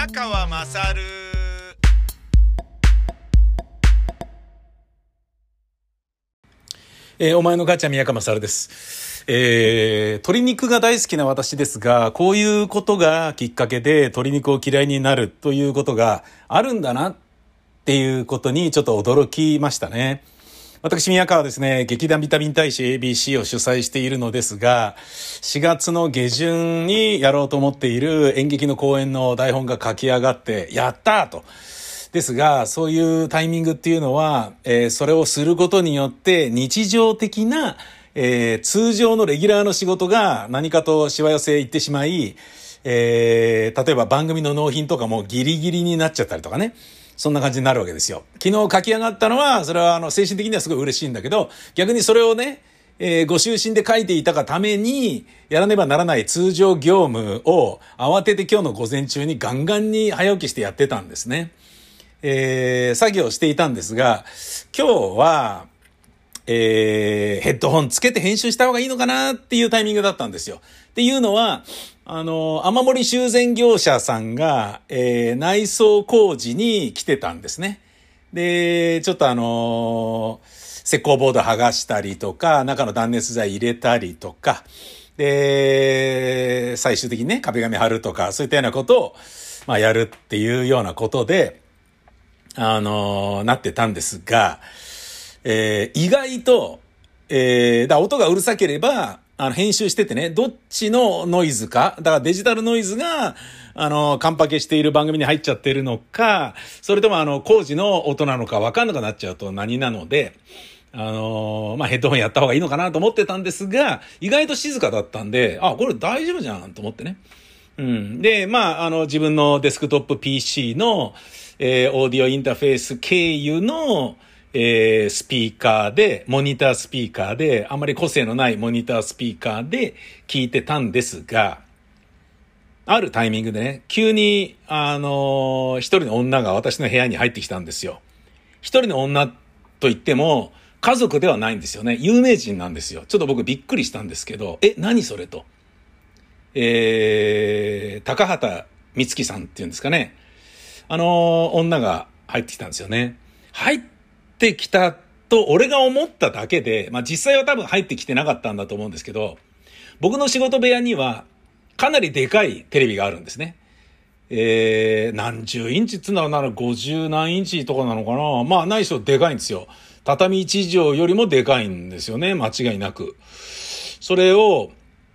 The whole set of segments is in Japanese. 宮川まさる。お前の母ちゃん宮川まさるです。鶏肉が大好きな私ですが、こういうことがきっかけで鶏肉を嫌いになるということがあるんだなっていうことにちょっと驚きましたね。私宮川はですね、劇団ビタミン大使 ABC を主催しているのですが、4月の下旬にやろうと思っている演劇の公演の台本が書き上がって、やったーと。ですが、そういうタイミングっていうのは、それをすることによって日常的な、通常のレギュラーの仕事が何かとしわ寄せ行ってしまい、例えば番組の納品とかもギリギリになっちゃったりとかね。そんな感じになるわけですよ。昨日書き上がったのは、それは精神的にはすごい嬉しいんだけど、逆にそれをね、ご就寝で書いていたがために、やらねばならない通常業務を慌てて今日の午前中にガンガンに早起きしてやってたんですね。作業していたんですが、今日は、ヘッドホンつけて編集した方がいいのかなっていうタイミングだったんですよ。っていうのは、雨漏り修繕業者さんが、内装工事に来てたんですね。で、ちょっと石膏ボード剥がしたりとか、中の断熱材入れたりとか、で、最終的にね、壁紙貼るとか、そういったようなことを、やるっていうようなことで、なってたんですが、意外と、音がうるさければ、編集しててね、どっちのノイズか、だからデジタルノイズが、カンパケしている番組に入っちゃってるのか、それとも工事の音なのか分かんなくなっちゃうと何なので、ヘッドホンやった方がいいのかなと思ってたんですが、意外と静かだったんで、あ、これ大丈夫じゃんと思ってね。うん。で、自分のデスクトップ PC の、オーディオインターフェース経由の、モニタースピーカーで、あんまり個性のないモニタースピーカーで聞いてたんですが、あるタイミングでね、急に、一人の女が私の部屋に入ってきたんですよ。一人の女といっても、家族ではないんですよね。有名人なんですよ。ちょっと僕びっくりしたんですけど、何それと。高畑美月さんっていうんですかね。女が入ってきたんですよね。入ってきたと俺が思っただけで、実際は多分入ってきてなかったんだと思うんですけど、僕の仕事部屋にはかなりでかいテレビがあるんですね。何十インチって言うんだろうな、50何インチとかなのかな。ないしょでかいんですよ。畳1畳よりもでかいんですよね、間違いなく。それを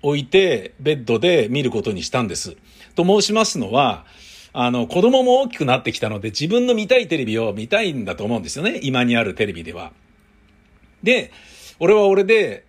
置いてベッドで見ることにしたんです。と申しますのは、子供も大きくなってきたので、自分の見たいテレビを見たいんだと思うんですよね。今にあるテレビでは。で、俺は俺で、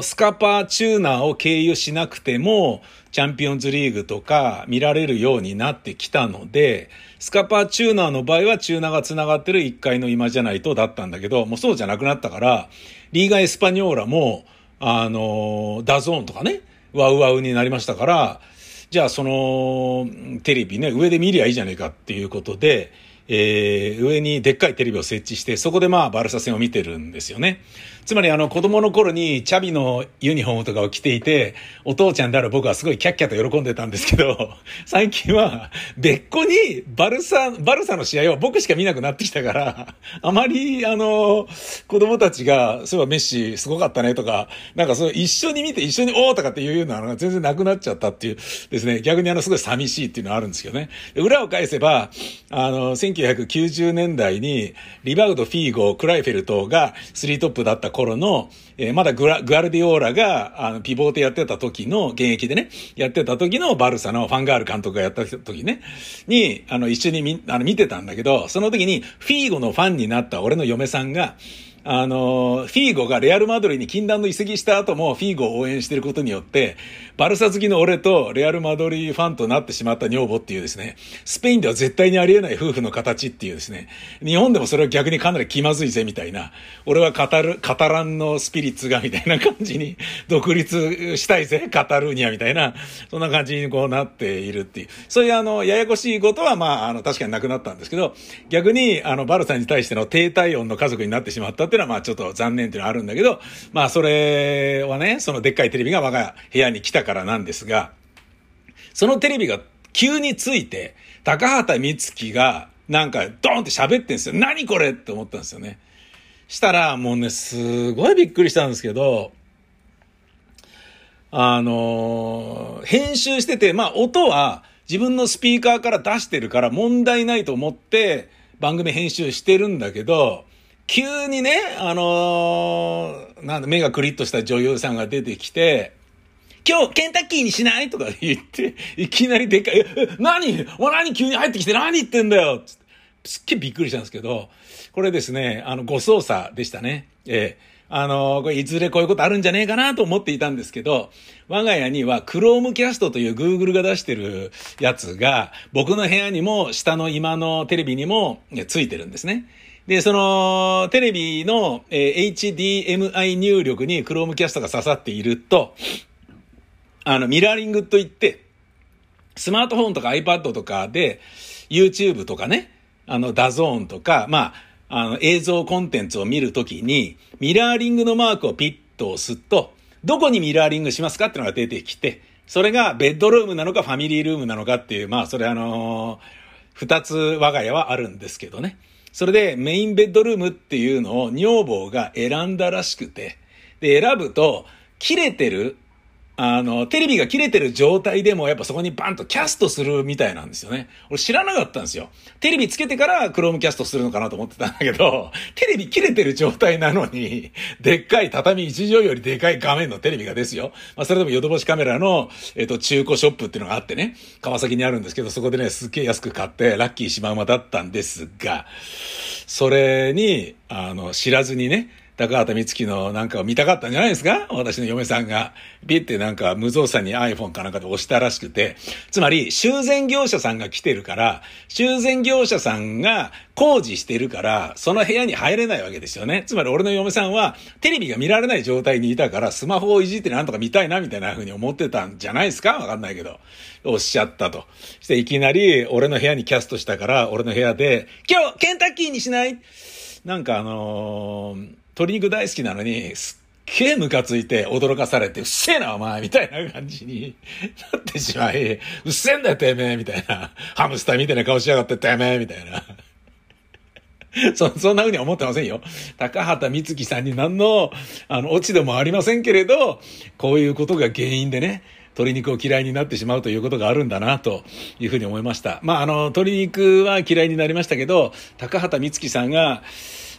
スカパーチューナーを経由しなくても、チャンピオンズリーグとか見られるようになってきたので、スカパーチューナーの場合はチューナーが繋がってる1階の今じゃないとだったんだけど、もうそうじゃなくなったから、リーガエスパニョーラも、ダゾーンとかね、ワウワウになりましたから、じゃあそのテレビね、上で見りゃいいじゃねえかっていうことで、上にでっかいテレビを設置して、そこでバルサ戦を見てるんですよね。つまり子供の頃にチャビのユニフォームとかを着ていて、お父ちゃんである僕はすごいキャッキャと喜んでたんですけど、最近は別個にバルサの試合を僕しか見なくなってきたから、あまり子供たちがそういえばメッシすごかったねとか、なんかそう一緒に見て一緒におーとかっていうのが全然なくなっちゃったっていうですね、逆にすごい寂しいっていうのはあるんですけどね。裏を返せば1990年代にリバウド、フィーゴ、クライフェルトが3トップだった頃の、まだグアルディオーラがピボーテやってた時の、現役でねやってた時のバルサのファンガール監督がやった時ねに一緒に見てたんだけど、その時にフィーゴのファンになった俺の嫁さんが、フィーゴがレアルマドリーに禁断の移籍した後もフィーゴを応援していることによって、バルサ好きの俺とレアルマドリーファンとなってしまった女房っていうですね、スペインでは絶対にありえない夫婦の形っていうですね、日本でもそれは逆にかなり気まずいぜみたいな、俺はカタランのスピリッツがみたいな感じに、独立したいぜカタルーニャみたいな、そんな感じにこうなっているっていう、そういうややこしいことは確かになくなったんですけど、逆にバルサに対しての低体温の家族になってしまったっていうのはちょっと残念っていうのはあるんだけど、それはね、そのでっかいテレビが我が部屋に来たからなんですが、そのテレビが急について高畑充希がなんかドーンって喋ってんですよ。何これって思ったんですよね。したらもうね、すごいびっくりしたんですけど、編集してて、まあ音は自分のスピーカーから出してるから問題ないと思って番組編集してるんだけど、急にね、なんだ、目がクリッとした女優さんが出てきて、今日ケンタッキーにしないとか言って、いきなりでかい、何急に入ってきて何言ってんだよっつって、すっげえびっくりしたんですけど、これですね、誤操作でしたね。これいずれこういうことあるんじゃねえかなと思っていたんですけど、我が家にはクロームキャストという Google が出してるやつが、僕の部屋にも下の今のテレビにもついてるんですね。で、そのテレビの、HDMI 入力にクロームキャストが刺さっていると、ミラーリングといって、スマートフォンとか iPad とかで、YouTube とかね、ダゾーンとか、まあ、映像コンテンツを見るときに、ミラーリングのマークをピッと押すと、どこにミラーリングしますかってのが出てきて、それがベッドルームなのかファミリールームなのかっていう、まあそれ二つ我が家はあるんですけどね。それでメインベッドルームっていうのを女房が選んだらしくて、で、選ぶと、切れてる、テレビが切れてる状態でもやっぱそこにバンとキャストするみたいなんですよね。俺知らなかったんですよ。テレビつけてからクロームキャストするのかなと思ってたんだけど、テレビ切れてる状態なのに、でっかい畳1畳よりでかい画面のテレビがですよ。まあそれでもヨドバシカメラの、中古ショップっていうのがあってね、川崎にあるんですけど、そこでね、すっげえ安く買ってラッキーシマウマだったんですが、それに、知らずにね、高畑充希のなんかを見たかったんじゃないですか？私の嫁さんがビってなんか無造作に iPhone かなんかで押したらしくて、つまり修繕業者さんが来てるから、修繕業者さんが工事してるからその部屋に入れないわけですよね。つまり俺の嫁さんはテレビが見られない状態にいたから、スマホをいじってなんとか見たいなみたいな風に思ってたんじゃないですか？わかんないけどおっしゃったとして、いきなり俺の部屋にキャストしたから、俺の部屋で今日ケンタッキーにしない、なんか鶏肉大好きなのに、すっげえムカついて驚かされて、うっせえなお前みたいな感じになってしまい、うっせえんだよてめえみたいな、ハムスターみたいな顔しやがっててめえみたいな。そんな風には思ってませんよ。高畑充希さんに何の、オチでもありませんけれど、こういうことが原因でね、鶏肉を嫌いになってしまうということがあるんだなというふうに思いました。まあ、鶏肉は嫌いになりましたけど、高畑充希さんが、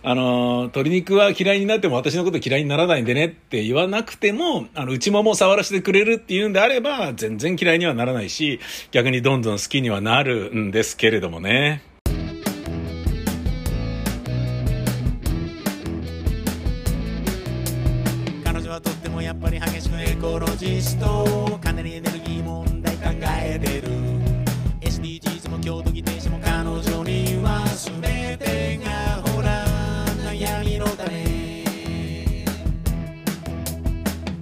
鶏肉は嫌いになっても私のこと嫌いにならないんでねって言わなくても、内ももを触らせてくれるっていうんであれば、全然嫌いにはならないし、逆にどんどん好きにはなるんですけれどもね。彼女はとってもやっぱり激しくエコロジスト、かなりエネルギー問題考えてる。 SDGs も強度議定書も彼女には全てがほら闇の種。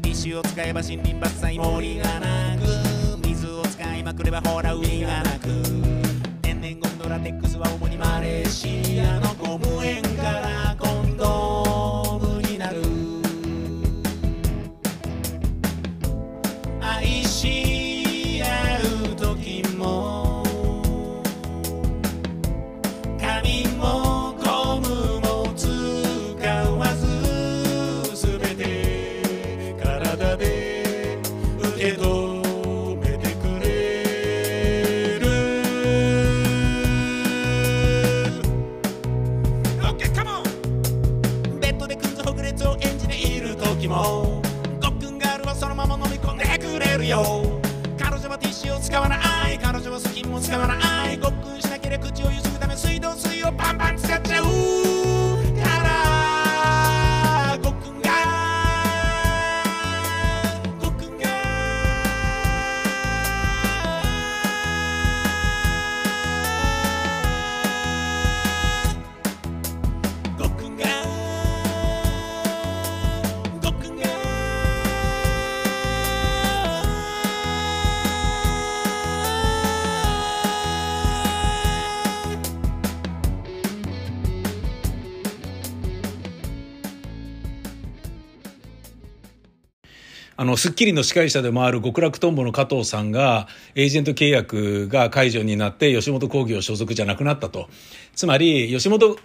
石を使えば森林伐採森がなく、水を使いまくればほら海がなく、天然ゴムのラテックスは主にマレーシアのゴム園からコンドームになる。愛し合う時も髪も使わない、彼女はスキンも使わない、ごっくんしなければ口をゆすぐため水道水をパンパン使っちゃうから、ごっくんがスッキリの司会者でもある極楽とんぼの加藤さんがエージェント契約が解除になって吉本興業所属じゃなくなったと。つまり吉本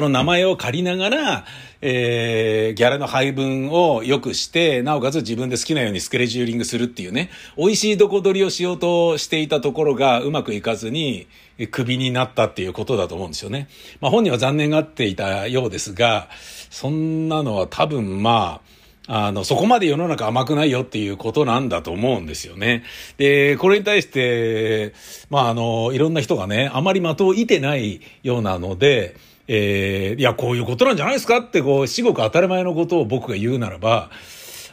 の名前を借りながら、ギャラの配分を良くしてなおかつ自分で好きなようにスケジューリングするっていうね、美味しいどこ取りをしようとしていたところがうまくいかずにクビになったっていうことだと思うんですよね。まあ本人は残念がっていたようですが、そんなのは多分そこまで世の中甘くないよっていうことなんだと思うんですよね。で、これに対して、いろんな人がね、あまり的を射てないようなので、いや、こういうことなんじゃないですかって、至極当たり前のことを僕が言うならば、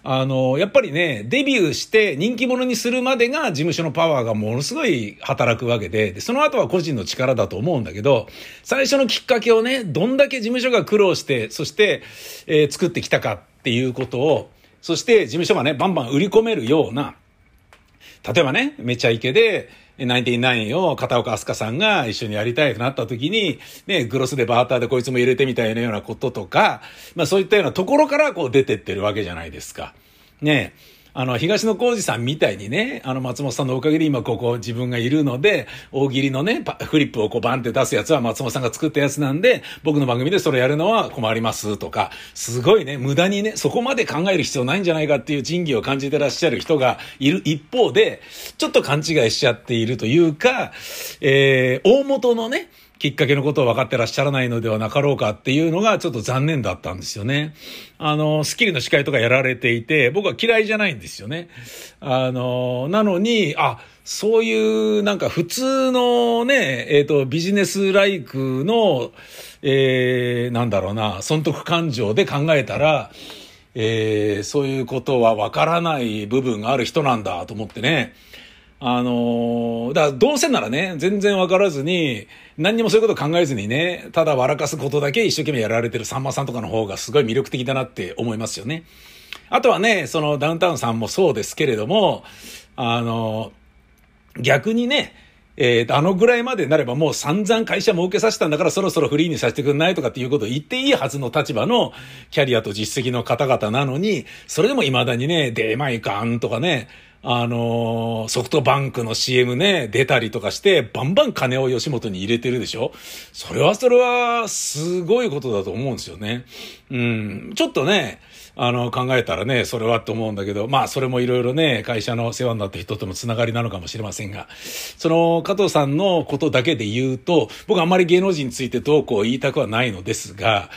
やっぱりね、デビューして人気者にするまでが事務所のパワーがものすごい働くわけで、その後は個人の力だと思うんだけど、最初のきっかけをね、どんだけ事務所が苦労して、そして、作ってきたかっていうことを、そして事務所がね、バンバン売り込めるような、例えばね、めちゃイケで、99を片岡飛鳥さんが一緒にやりたいとなった時に、ね、グロスでバーターでこいつも入れてみたいなようなこととか、そういったようなところから出てってるわけじゃないですか。ねえ。東野幸治さんみたいにね、松本さんのおかげで今自分がいるので、大喜利のね、フリップをバンって出すやつは松本さんが作ったやつなんで、僕の番組でそれやるのは困りますとか、すごいね、無駄にね、そこまで考える必要ないんじゃないかっていう仁義を感じてらっしゃる人がいる一方で、ちょっと勘違いしちゃっているというか、大元のね、きっかけのことを分かってらっしゃらないのではなかろうかっていうのがちょっと残念だったんですよね。スッキリの司会とかやられていて、僕は嫌いじゃないんですよね。なのに、そういうなんか普通のね、ビジネスライクの、損得感情で考えたら、そういうことは分からない部分がある人なんだと思ってね。だからどうせならね、全然分からずに、何にもそういうこと考えずにね、ただ笑かすことだけ一生懸命やられてるさんまさんとかの方がすごい魅力的だなって思いますよね。あとはね、そのダウンタウンさんもそうですけれども、逆にね、ぐらいまでなればもう散々会社儲けさせたんだからそろそろフリーにさせてくんないとかっていうことを言っていいはずの立場のキャリアと実績の方々なのに、それでも未だにね、出前館とかね、ソフトバンクの CM ね、出たりとかして、バンバン金を吉本に入れてるでしょ？それは、すごいことだと思うんですよね。うん。ちょっとね、考えたらね、それはって思うんだけど、それもいろいろね、会社の世話になった人とのつながりなのかもしれませんが、その、加藤さんのことだけで言うと、僕あんまり芸能人についてどうこう言いたくはないのですが、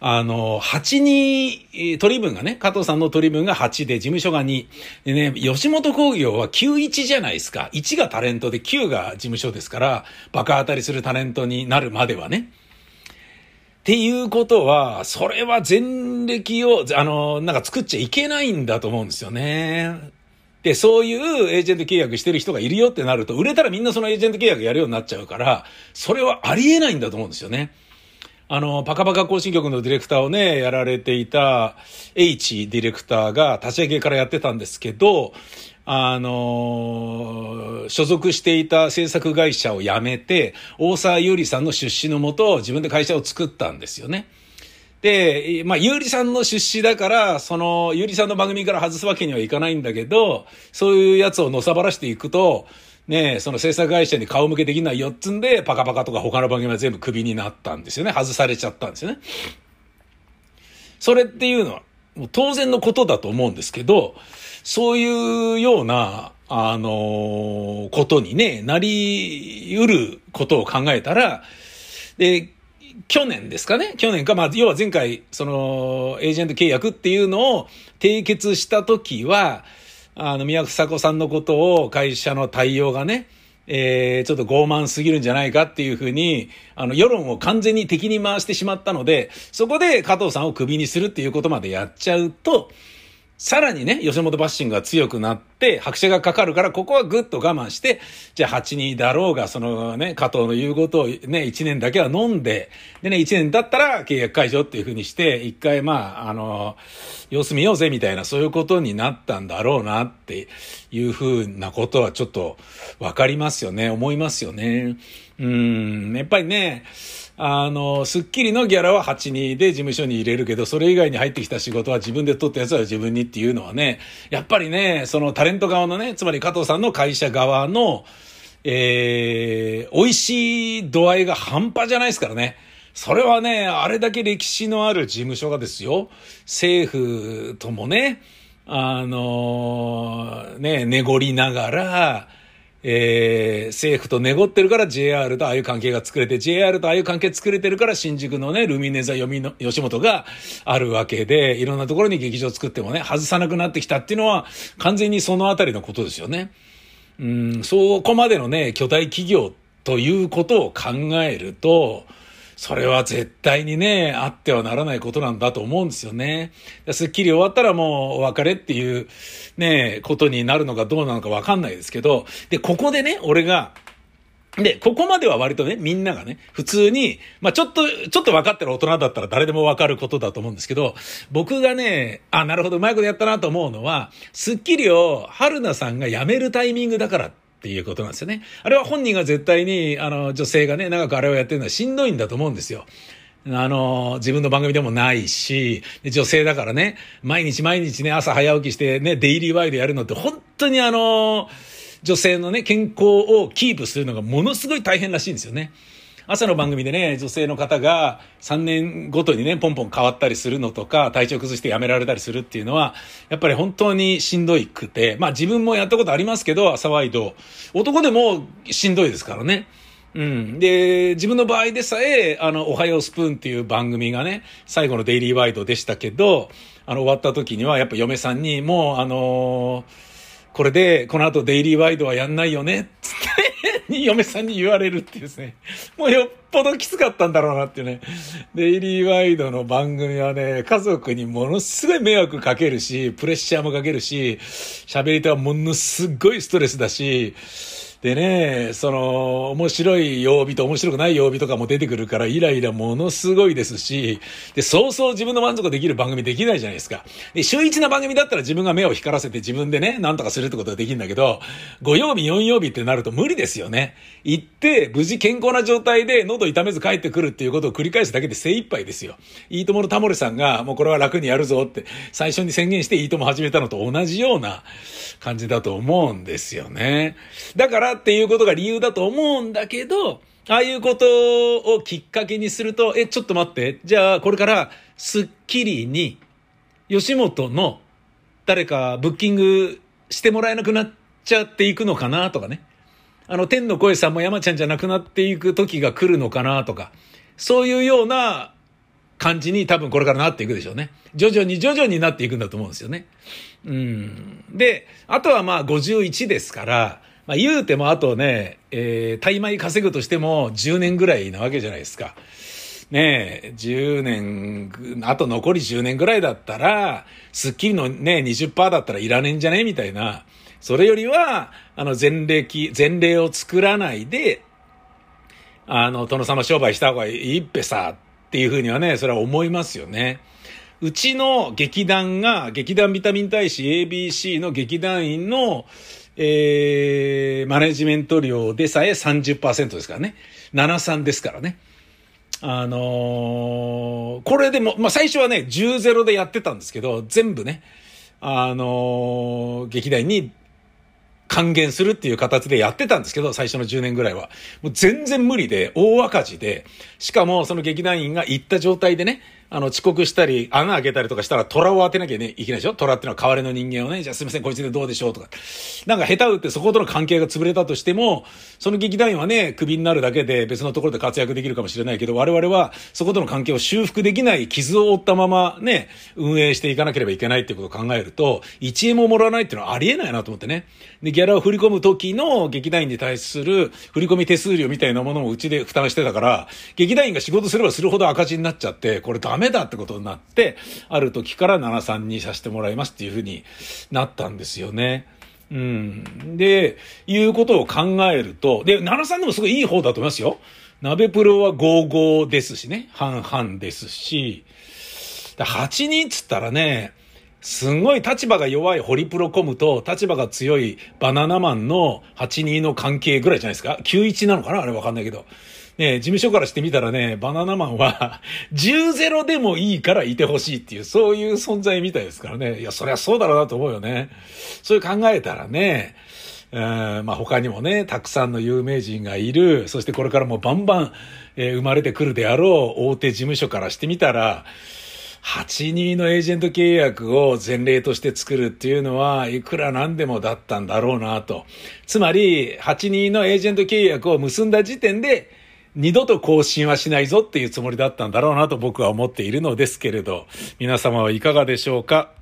8に、取り分がね、加藤さんの取り分が8で、事務所が2。でね、吉本興業は91じゃないですか。1がタレントで9が事務所ですから、バカ当たりするタレントになるまではね。っていうことは、それは前歴を、作っちゃいけないんだと思うんですよね。で、そういうエージェント契約してる人がいるよってなると、売れたらみんなそのエージェント契約やるようになっちゃうから、それはありえないんだと思うんですよね。パカパカ行進局のディレクターをね、やられていた H ディレクターが立ち上げからやってたんですけど、所属していた制作会社を辞めて、大沢優里さんの出資のもと、自分で会社を作ったんですよね。で、優里さんの出資だから、その、優里さんの番組から外すわけにはいかないんだけど、そういうやつをのさばらしていくと、ねえ、その制作会社に顔向けできないよっつんで、パカパカとか他の番組は全部クビになったんですよね。外されちゃったんですよね。それっていうのは、もう当然のことだと思うんですけど、そういうような、ことにね、なり得ることを考えたら、で、去年ですかね。去年か、要は前回、その、エージェント契約っていうのを締結したときは、宮草子さんのことを会社の対応がね、ちょっと傲慢すぎるんじゃないかっていうふうに、世論を完全に敵に回してしまったので、そこで加藤さんをクビにするっていうことまでやっちゃうと、さらにね、吉本バッシングが強くなって、拍車がかかるから、ここはぐっと我慢して、じゃあ8人だろうが、そのね、加藤の言うことをね、1年だけは飲んで、でね、1年だったら契約解除っていう風にして、一回様子見ようぜみたいな、そういうことになったんだろうなっていう風なことはちょっとわかりますよね、思いますよね。やっぱりね、スッキリのギャラは8-2で事務所に入れるけど、それ以外に入ってきた仕事は自分で取ったやつは自分にっていうのはね、やっぱりね、そのタレント側のね、つまり加藤さんの会社側の、美味しい度合いが半端じゃないですからね。それはね、あれだけ歴史のある事務所がですよ、政府ともね、ねごりながら、政府とねごってるから JR とああいう関係が作れて、 JR とああいう関係作れてるから新宿のねルミネ座吉本があるわけで、いろんなところに劇場作ってもね外さなくなってきたっていうのは完全にそのあたりのことですよね。そこまでのね巨大企業ということを考えると、それは絶対にねあってはならないことなんだと思うんですよね。スッキリ終わったらもうお別れっていうねことになるのかどうなのかわかんないですけど、でここでね俺がでここまでは割とねみんながね普通にまあちょっと分かってる大人だったら誰でも分かることだと思うんですけど、僕がねなるほどうまいことやったなと思うのは、スッキリを春菜さんが辞めるタイミングだからっていうことなんですよね。あれは本人が絶対に女性がね長くあれをやってるのはしんどいんだと思うんですよ。自分の番組でもないし、女性だからね毎日ね朝早起きしてねデイリーワイドやるのって本当に女性のね健康をキープするのがものすごい大変らしいんですよね。朝の番組でね女性の方が3年ごとにねポンポン変わったりするのとか、体調崩してやめられたりするっていうのはやっぱり本当にしんどいくて、まあ自分もやったことありますけど、朝ワイド男でもしんどいですからね。で自分の場合でさえおはようスプーンっていう番組がね最後のデイリーワイドでしたけど、終わった時にはやっぱ嫁さんにもうこれでこの後デイリーワイドはやんないよねっつって嫁さんに言われるってですね、もうよっぽどきつかったんだろうなってね。デイリーワイドの番組はね家族にものすごい迷惑かけるし、プレッシャーもかけるし、喋り手はものすごいストレスだしでね、面白い曜日と面白くない曜日とかも出てくるからイライラものすごいですし、で、そうそう自分の満足できる番組できないじゃないですか。で、週一な番組だったら自分が目を光らせて自分でね、なんとかするってことができるんだけど、5曜日、4曜日ってなると無理ですよね。行って、無事健康な状態で喉痛めず帰ってくるっていうことを繰り返すだけで精一杯ですよ。いいとものタモリさんがもうこれは楽にやるぞって最初に宣言していいとも始めたのと同じような感じだと思うんですよね。だから、っていうことが理由だと思うんだけど、ああいうことをきっかけにすると、ちょっと待って、じゃあこれからスッキリに吉本の誰かブッキングしてもらえなくなっちゃっていくのかなとかね、天の声さんも山ちゃんじゃなくなっていく時が来るのかなとか、そういうような感じに多分これからなっていくでしょうね。徐々になっていくんだと思うんですよね。で、あとはまあ51ですから。まあ言うてもあとね、大枚稼ぐとしても10年ぐらいなわけじゃないですか。ねえ、10年、あと残り10年ぐらいだったら、スッキリのね、20% だったらいらねえんじゃねみたいな。それよりは、前例を作らないで、殿様商売した方がいいっぺさ、っていうふうにはね、それは思いますよね。うちの劇団が、劇団ビタミン大使 ABC の劇団員の、マネジメント料でさえ 30% ですからね。73ですからね。これでも、まあ、最初はね、10-0 でやってたんですけど、全部ね、劇団に還元するっていう形でやってたんですけど、最初の10年ぐらいは。もう全然無理で、大赤字で、しかもその劇団員が行った状態でね、遅刻したり、穴開けたりとかしたら虎を当てなきゃね、いけないでしょ。虎ってのは代わりの人間をね、じゃあすいません、こいつでどうでしょうとか。なんか下手打ってそことの関係が潰れたとしても、その劇団員はね、クビになるだけで別のところで活躍できるかもしれないけど、我々はそことの関係を修復できない傷を負ったままね、運営していかなければいけないっていうことを考えると、1円ももらわないっていうのはありえないなと思ってね。で、ギャラを振り込む時の劇団員に対する振り込み手数料みたいなものをうちで負担してたから、劇団員が仕事すればするほど赤字になっちゃって、これダメだってことになって、ある時から73にさせてもらいますっていうふうになったんですよね。で、いうことを考えると、で、73でもすごいいい方だと思いますよ。鍋プロは55ですしね、半々ですし、82っつったらね、すごい立場が弱いホリプロコムと立場が強いバナナマンの82の関係ぐらいじゃないですか。91なのかなあれわかんないけど。ね、事務所からしてみたらね、バナナマンは10-0でもいいからいてほしいっていう、そういう存在みたいですからね。いや、そりゃそうだろうなと思うよね。そういう考えたらね、まあ他にもね、たくさんの有名人がいる。そしてこれからもバンバン、生まれてくるであろう大手事務所からしてみたら、8-2のエージェント契約を前例として作るっていうのはいくらなんでもだったんだろうなと。つまり 8-2 のエージェント契約を結んだ時点で二度と更新はしないぞっていうつもりだったんだろうなと僕は思っているのですけれど、皆様はいかがでしょうか。